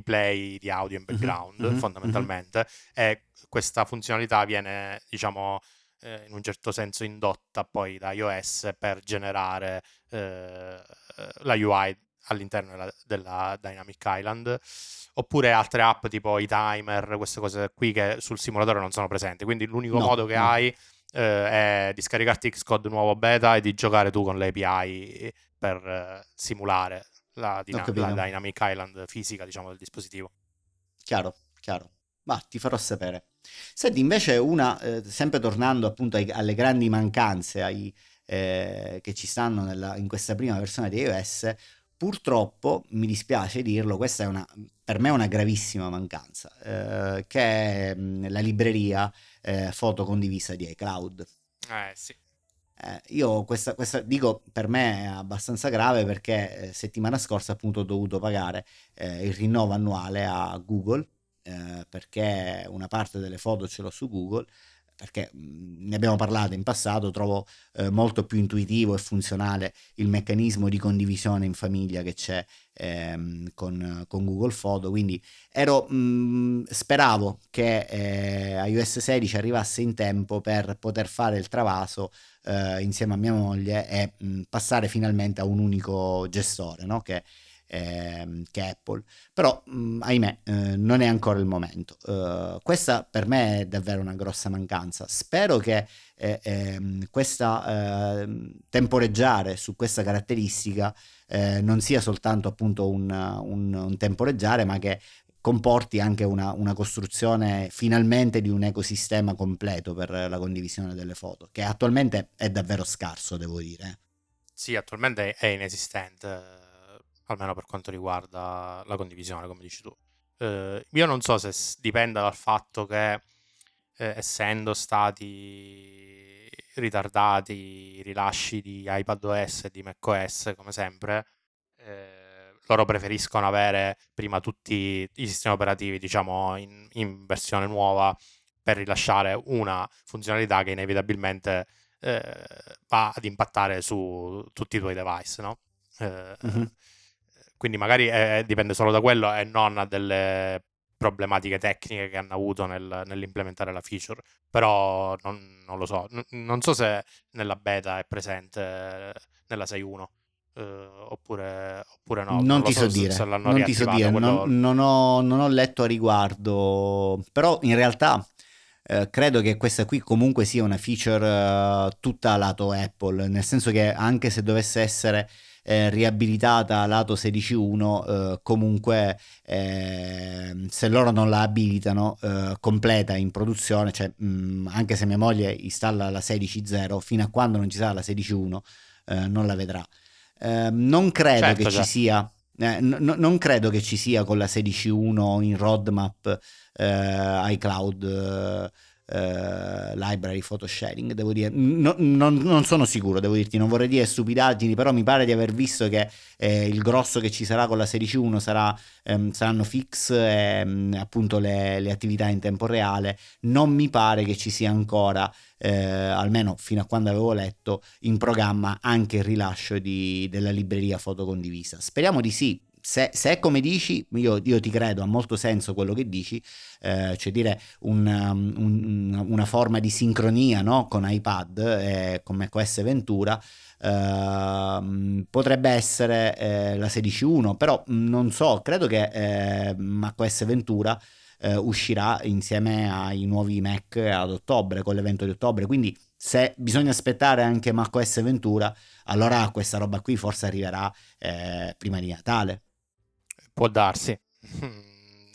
play di audio in background, fondamentalmente, e questa funzionalità viene, diciamo, in un certo senso indotta poi da iOS per generare la UI all'interno della Dynamic Island, oppure altre app tipo i timer, queste cose qui che sul simulatore non sono presenti, quindi l'unico modo che hai è di scaricarti Xcode nuovo beta e di giocare tu con le API per simulare la Dynamic Island fisica, diciamo, del dispositivo. Chiaro, ma ti farò sapere. Senti, invece una, sempre tornando appunto alle grandi mancanze che ci stanno in questa prima versione di iOS, purtroppo mi dispiace dirlo, questa è per me è una gravissima mancanza, che è la libreria foto condivisa di iCloud. Sì. Io questa dico, per me è abbastanza grave, perché settimana scorsa appunto ho dovuto pagare il rinnovo annuale a Google, perché una parte delle foto ce l'ho su Google, perché ne abbiamo parlato in passato, trovo molto più intuitivo e funzionale il meccanismo di condivisione in famiglia che c'è con Google Foto, quindi speravo che iOS 16 arrivasse in tempo per poter fare il travaso insieme a mia moglie e passare finalmente a un unico gestore, no? Che Apple, però ahimè non è ancora il momento. Questa per me è davvero una grossa mancanza. Spero che temporeggiare su questa caratteristica non sia soltanto appunto un temporeggiare, ma che comporti anche una costruzione finalmente di un ecosistema completo per la condivisione delle foto, che attualmente è davvero scarso, devo dire. Sì, attualmente è inesistente, almeno per quanto riguarda la condivisione, come dici tu. Io non so se dipenda dal fatto che essendo stati ritardati i rilasci di iPadOS e di macOS, come sempre, loro preferiscono avere prima tutti i sistemi operativi, diciamo, in versione nuova, per rilasciare una funzionalità che inevitabilmente va ad impattare su tutti i tuoi device, no? Quindi magari dipende solo da quello e non da delle problematiche tecniche che hanno avuto nell'implementare la feature, però non lo so, non so se nella beta è presente nella 6.1 oppure no, non ti so dire, non ho letto a riguardo, però in realtà credo che questa qui comunque sia una feature tutta lato Apple, nel senso che anche se dovesse essere riabilitata lato 16.1, comunque se loro non la abilitano completa in produzione, cioè anche se mia moglie installa la 16.0, fino a quando non ci sarà la 16.1 non la vedrà. Non credo certo, che ci sia non credo che ci sia con la 16.1 in roadmap iCloud library photo sharing, devo dire, non sono sicuro, devo dirti, non vorrei dire stupidaggini, però mi pare di aver visto che il grosso che ci sarà con la 16.1 saranno fix appunto le attività in tempo reale. Non mi pare che ci sia ancora, almeno fino a quando avevo letto, in programma anche il rilascio della libreria foto condivisa. Speriamo di sì. Se è come dici, io ti credo, ha molto senso quello che dici, cioè dire una forma di sincronia, no? Con iPad e con macOS Ventura, potrebbe essere la 16.1, però non so, credo che macOS Ventura uscirà insieme ai nuovi Mac ad ottobre, con l'evento di ottobre, quindi se bisogna aspettare anche macOS Ventura, allora questa roba qui forse arriverà prima di Natale. Può darsi.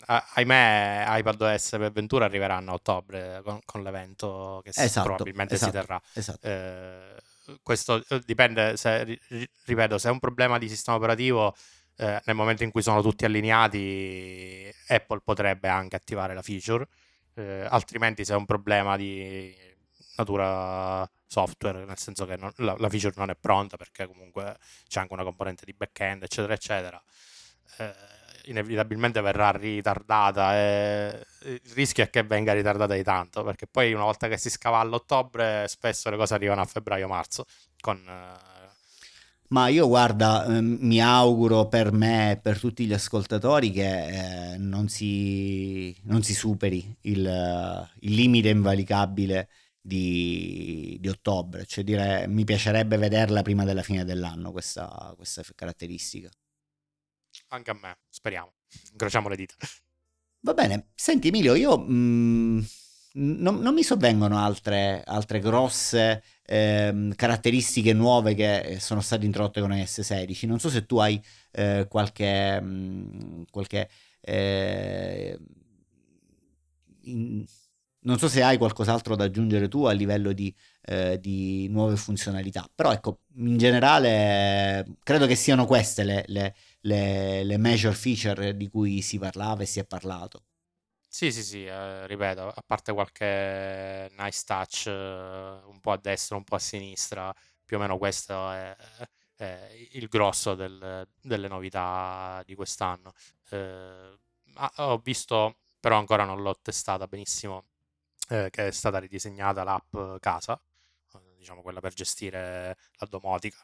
Ahimè, iPadOS per Ventura arriveranno a ottobre con l'evento che probabilmente si terrà. Esatto. Questo dipende, ripeto, se è un problema di sistema operativo, nel momento in cui sono tutti allineati, Apple potrebbe anche attivare la feature, altrimenti se è un problema di natura software, nel senso che la feature non è pronta perché comunque c'è anche una componente di back-end, eccetera, eccetera, inevitabilmente verrà ritardata, e il rischio è che venga ritardata di tanto, perché poi una volta che si scavalla ottobre spesso le cose arrivano a febbraio-marzo con... Ma io guarda, mi auguro per me e per tutti gli ascoltatori che non si superi il limite invalicabile di ottobre, cioè dire, mi piacerebbe vederla prima della fine dell'anno questa caratteristica. Anche a me, speriamo, incrociamo le dita. Va bene, senti Emilio, io non mi sovvengono altre grosse caratteristiche nuove che sono state introdotte con iOS 16. Non so se tu hai non so se hai qualcos'altro da aggiungere tu a livello di nuove funzionalità, però ecco, in generale credo che siano queste le major feature di cui si parlava e si è parlato. Sì, ripeto, a parte qualche nice touch un po' a destra, un po' a sinistra, più o meno questo è il grosso delle novità di quest'anno. Ho visto, però ancora non l'ho testata benissimo, che è stata ridisegnata l'app casa, diciamo quella per gestire la domotica,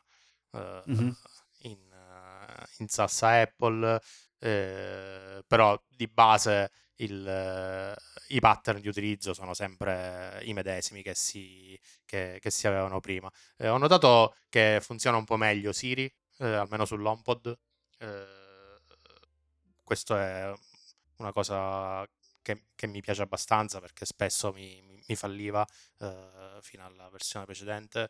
in salsa Apple, però di base i pattern di utilizzo sono sempre i medesimi che si avevano prima. Ho notato che funziona un po' meglio Siri, almeno sull'HomePod. Questo è una cosa che mi piace abbastanza, perché spesso mi falliva fino alla versione precedente.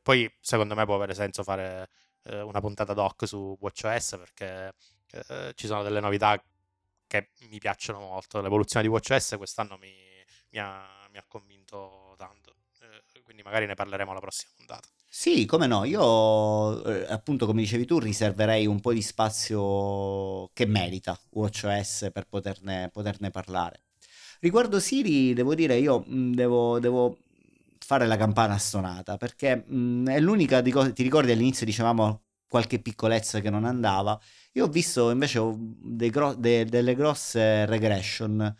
Poi secondo me può avere senso fare una puntata doc su WatchOS, perché ci sono delle novità che mi piacciono molto. L'evoluzione di WatchOS quest'anno mi ha convinto tanto, quindi magari ne parleremo alla prossima puntata. Sì, come no, io appunto, come dicevi tu, riserverei un po' di spazio che merita WatchOS per poterne parlare. Riguardo Siri, devo dire, io devo fare la campana stonata, perché è l'unica di cose, ti ricordi all'inizio dicevamo qualche piccolezza che non andava. Io ho visto invece delle grosse regression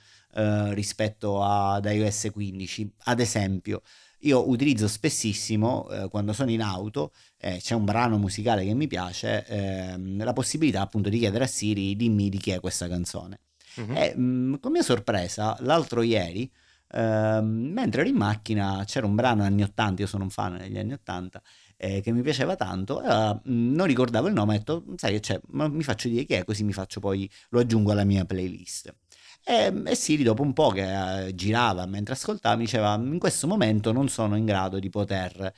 rispetto ad iOS 15. Ad esempio, io utilizzo spessissimo quando sono in auto, c'è un brano musicale che mi piace, la possibilità appunto di chiedere a Siri: dimmi di chi è questa canzone. E con mia sorpresa l'altro ieri, mentre ero in macchina, c'era un brano anni 80, io sono un fan degli anni 80, che mi piaceva tanto, non ricordavo il nome, ho detto: sai che c'è, ma mi faccio dire chi è, così mi faccio, poi lo aggiungo alla mia playlist. E Siri, dopo un po' che girava mentre ascoltava, mi diceva: in questo momento non sono in grado di poter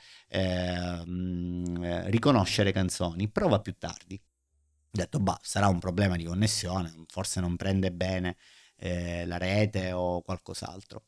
riconoscere canzoni, prova più tardi. Ho detto: bah, sarà un problema di connessione, forse non prende bene la rete o qualcos'altro.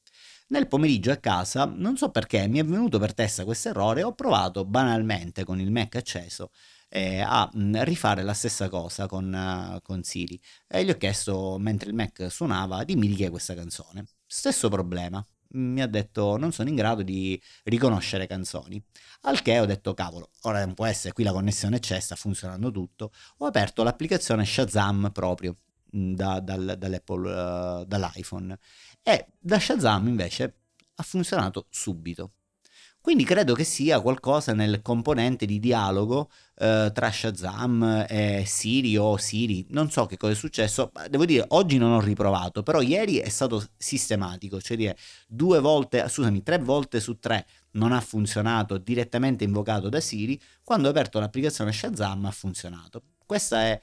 Nel pomeriggio a casa, non so perché, mi è venuto per testa questo errore, ho provato banalmente con il Mac acceso a rifare la stessa cosa con Siri, e gli ho chiesto, mentre il Mac suonava: dimmi di chi è questa canzone. Stesso problema, mi ha detto: non sono in grado di riconoscere canzoni. Al che ho detto: cavolo, ora non può essere, qui la connessione c'è, sta funzionando tutto. Ho aperto l'applicazione Shazam proprio dall'iPhone, e da Shazam invece ha funzionato subito. Quindi credo che sia qualcosa nel componente di dialogo tra Shazam e Siri o Siri, non so che cosa è successo. Devo dire, oggi non ho riprovato, però ieri è stato sistematico, cioè dire 3 volte su 3 non ha funzionato direttamente invocato da Siri, quando ho aperto l'applicazione Shazam ha funzionato. Questa è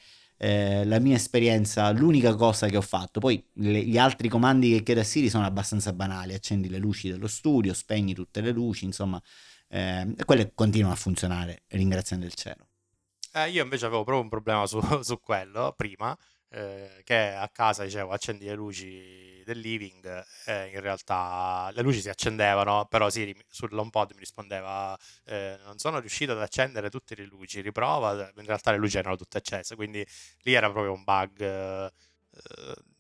la mia esperienza, l'unica cosa che ho fatto. Poi gli altri comandi che chiede a Siri sono abbastanza banali: accendi le luci dello studio, spegni tutte le luci, insomma, e quelle continuano a funzionare, ringraziando il cielo. Io invece avevo proprio un problema su quello prima, che a casa, dicevo, accendi le luci del living, in realtà le luci si accendevano, però sì, sull'HomePod mi rispondeva non sono riuscito ad accendere tutte le luci, riprova, in realtà le luci erano tutte accese, quindi lì era proprio un bug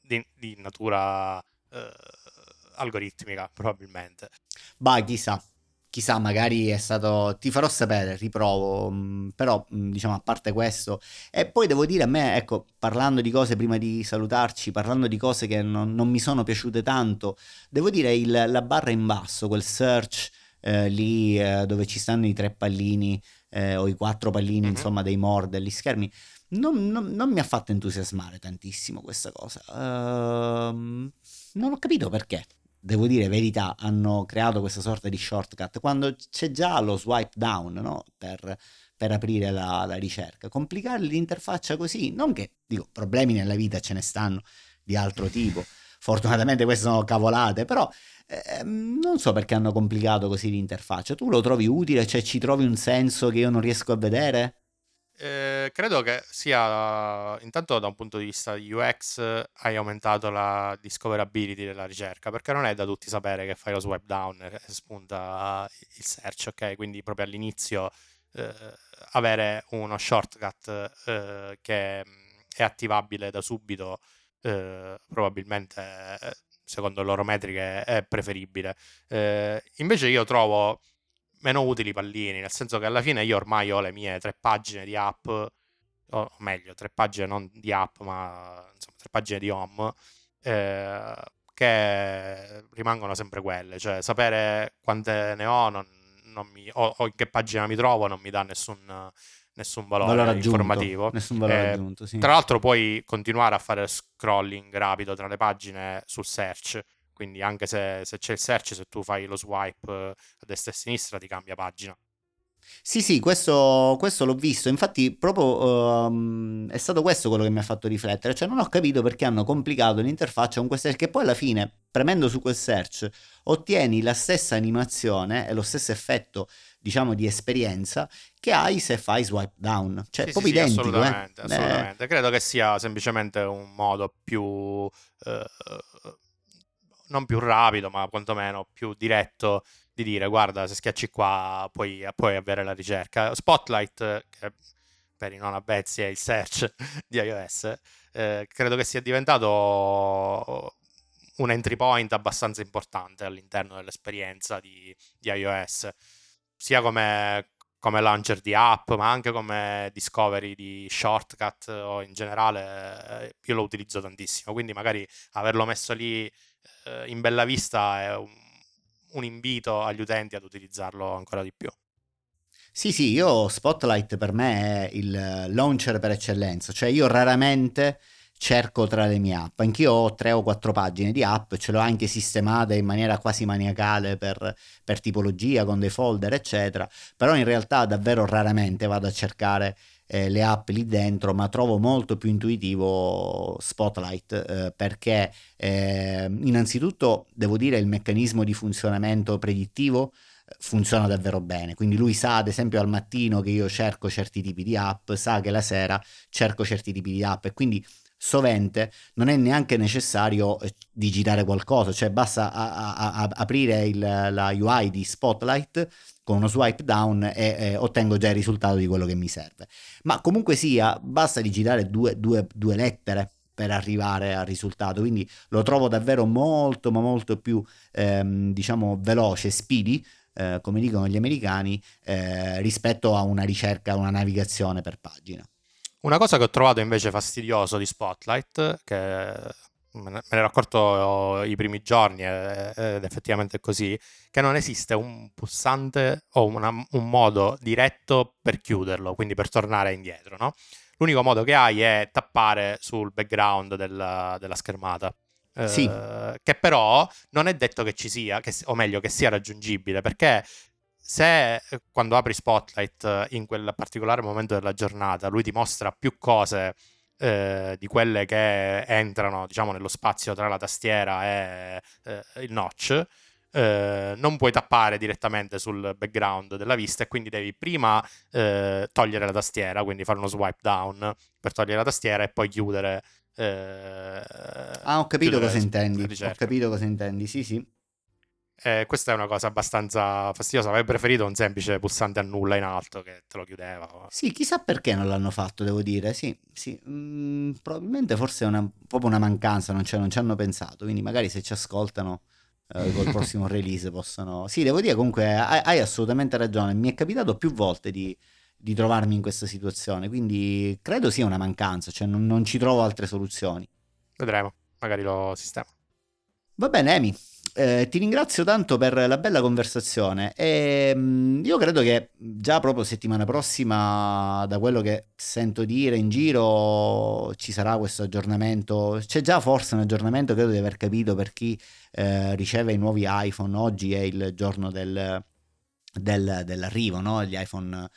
di natura algoritmica probabilmente. Bah, chissà, magari è stato, ti farò sapere, riprovo, però diciamo a parte questo. E poi devo dire, a me, ecco, parlando di cose, prima di salutarci, parlando di cose che non mi sono piaciute tanto, devo dire la barra in basso, quel search lì dove ci stanno i tre pallini o i quattro pallini, mm-hmm, insomma, dei more degli schermi, non mi ha fatto entusiasmare tantissimo questa cosa. Non ho capito perché. Devo dire verità, hanno creato questa sorta di shortcut quando c'è già lo swipe down, no? Per aprire la ricerca, complicare l'interfaccia così, non che, dico, problemi nella vita ce ne stanno di altro tipo, fortunatamente queste sono cavolate, però non so perché hanno complicato così l'interfaccia. Tu lo trovi utile? Cioè, ci trovi un senso che io non riesco a vedere? Credo che sia, intanto da un punto di vista UX hai aumentato la discoverability della ricerca, perché non è da tutti sapere che fai lo swipe down e spunta il search, ok? Quindi proprio all'inizio avere uno shortcut che è attivabile da subito probabilmente secondo le loro metriche è preferibile. Invece io trovo meno utili i pallini, nel senso che alla fine io ormai ho le mie tre pagine di app, o meglio, tre pagine non di app, ma insomma tre pagine di home, che rimangono sempre quelle, cioè sapere quante ne ho o in che pagina mi trovo non mi dà nessun valore informativo, nessun valore aggiunto, sì. Tra l'altro puoi continuare a fare scrolling rapido tra le pagine sul search, quindi anche se c'è il search, se tu fai lo swipe a destra e a sinistra ti cambia pagina. Sì, questo l'ho visto, infatti proprio è stato questo quello che mi ha fatto riflettere, cioè non ho capito perché hanno complicato l'interfaccia con quel search, che poi alla fine premendo su quel search ottieni la stessa animazione e lo stesso effetto, diciamo, di esperienza che hai se fai swipe down, cioè sì, proprio identico. Assolutamente. Credo che sia semplicemente un modo più... non più rapido, ma quantomeno più diretto di dire guarda, se schiacci qua puoi avere la ricerca. Spotlight, che per i non avvezzi è il search di iOS, credo che sia diventato un entry point abbastanza importante all'interno dell'esperienza di iOS, sia come launcher di app, ma anche come discovery di shortcut, o in generale io lo utilizzo tantissimo, quindi magari averlo messo lì in bella vista è un invito agli utenti ad utilizzarlo ancora di più. Sì, io Spotlight per me è il launcher per eccellenza, cioè io raramente cerco tra le mie app, anch'io ho 3 o 4 pagine di app, ce l'ho anche sistemata in maniera quasi maniacale per tipologia, con dei folder eccetera, però in realtà davvero raramente vado a cercare le app lì dentro, ma trovo molto più intuitivo Spotlight perché innanzitutto devo dire il meccanismo di funzionamento predittivo funziona davvero bene, quindi lui sa ad esempio al mattino che io cerco certi tipi di app, sa che la sera cerco certi tipi di app, e quindi sovente non è neanche necessario digitare qualcosa, cioè basta aprire la UI di Spotlight con uno swipe down e ottengo già il risultato di quello che mi serve. Ma comunque sia, basta digitare due lettere per arrivare al risultato, quindi lo trovo davvero molto ma molto più diciamo veloce, speedy, come dicono gli americani, rispetto a una ricerca, una navigazione per pagina. Una cosa che ho trovato invece fastidioso di Spotlight, che me ne ero accorto i primi giorni ed effettivamente è così, che non esiste un pulsante o un modo diretto per chiuderlo, quindi per tornare indietro, no? L'unico modo che hai è tappare sul background della schermata. Sì. Che però non è detto che ci sia, o meglio che sia raggiungibile, perché... se quando apri Spotlight in quel particolare momento della giornata lui ti mostra più cose di quelle che entrano, diciamo, nello spazio tra la tastiera e il notch, non puoi tappare direttamente sul background della vista, e quindi devi prima togliere la tastiera, quindi fare uno swipe down per togliere la tastiera e poi chiudere Ho capito cosa intendi. Ho capito cosa intendi, sì, sì. Questa è una cosa abbastanza fastidiosa. Avrei preferito un semplice pulsante annulla in alto che te lo chiudeva. Sì, chissà perché non l'hanno fatto, devo dire. Sì, sì. Probabilmente forse è proprio una mancanza, non ci hanno pensato. Quindi magari se ci ascoltano col prossimo release possono... Sì, devo dire comunque hai assolutamente ragione. Mi è capitato più volte di trovarmi in questa situazione, quindi credo sia una mancanza, cioè non ci trovo altre soluzioni. Vedremo, magari lo sistemo. Va bene, Emi. Ti ringrazio tanto per la bella conversazione e io credo che già proprio settimana prossima, da quello che sento dire in giro, ci sarà questo aggiornamento. C'è già forse un aggiornamento, credo di aver capito, per chi riceve i nuovi iPhone. Oggi è il giorno dell'arrivo, no? Gli iPhone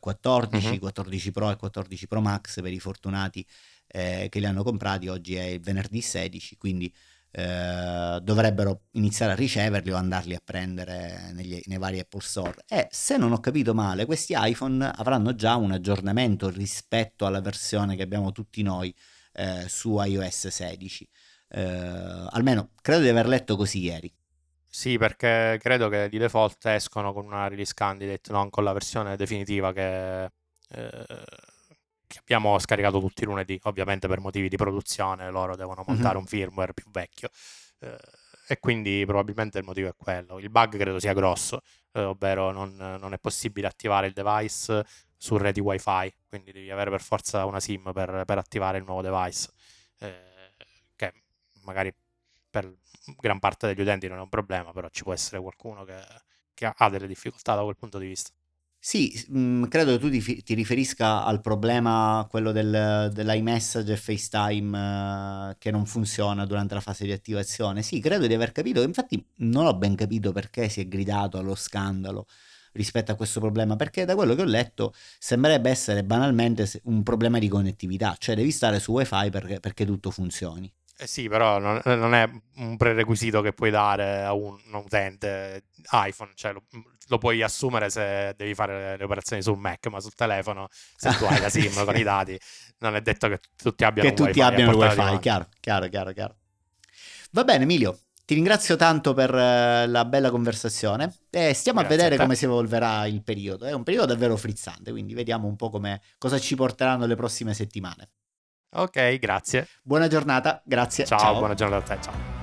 14, 14 Pro e 14 Pro Max per i fortunati che li hanno comprati. Oggi è il venerdì 16, quindi dovrebbero iniziare a riceverli o andarli a prendere nei vari Apple Store. E se non ho capito male, questi iPhone avranno già un aggiornamento rispetto alla versione che abbiamo tutti noi su iOS 16. Almeno credo di aver letto così ieri. Sì, perché credo che di default escono con una release candidate, non con la versione definitiva che abbiamo scaricato tutti lunedì. Ovviamente per motivi di produzione loro devono montare un firmware più vecchio e quindi probabilmente il motivo è quello. Il bug credo sia grosso, ovvero non è possibile attivare il device su reti wifi, quindi devi avere per forza una SIM per attivare il nuovo device, che magari per gran parte degli utenti non è un problema, però ci può essere qualcuno che ha delle difficoltà da quel punto di vista. Sì, credo che tu ti riferisca al problema, quello dell'iMessage e FaceTime che non funziona durante la fase di attivazione. Sì, credo di aver capito. Infatti non ho ben capito perché si è gridato allo scandalo rispetto a questo problema, perché da quello che ho letto sembrerebbe essere banalmente un problema di connettività, cioè devi stare su wifi perché tutto funzioni. Sì, però non è un prerequisito che puoi dare a un utente iPhone, cioè lo puoi assumere se devi fare le operazioni sul Mac, ma sul telefono, se tu hai la SIM con i dati, non è detto che tutti abbiano wifi. Chiaro. Va bene, Emilio, ti ringrazio tanto per la bella conversazione e stiamo a vedere come si evolverà il periodo. È un periodo davvero frizzante, quindi vediamo un po' cosa ci porteranno le prossime settimane. Ok, grazie. Buona giornata, grazie. Ciao. Buona giornata a te, ciao.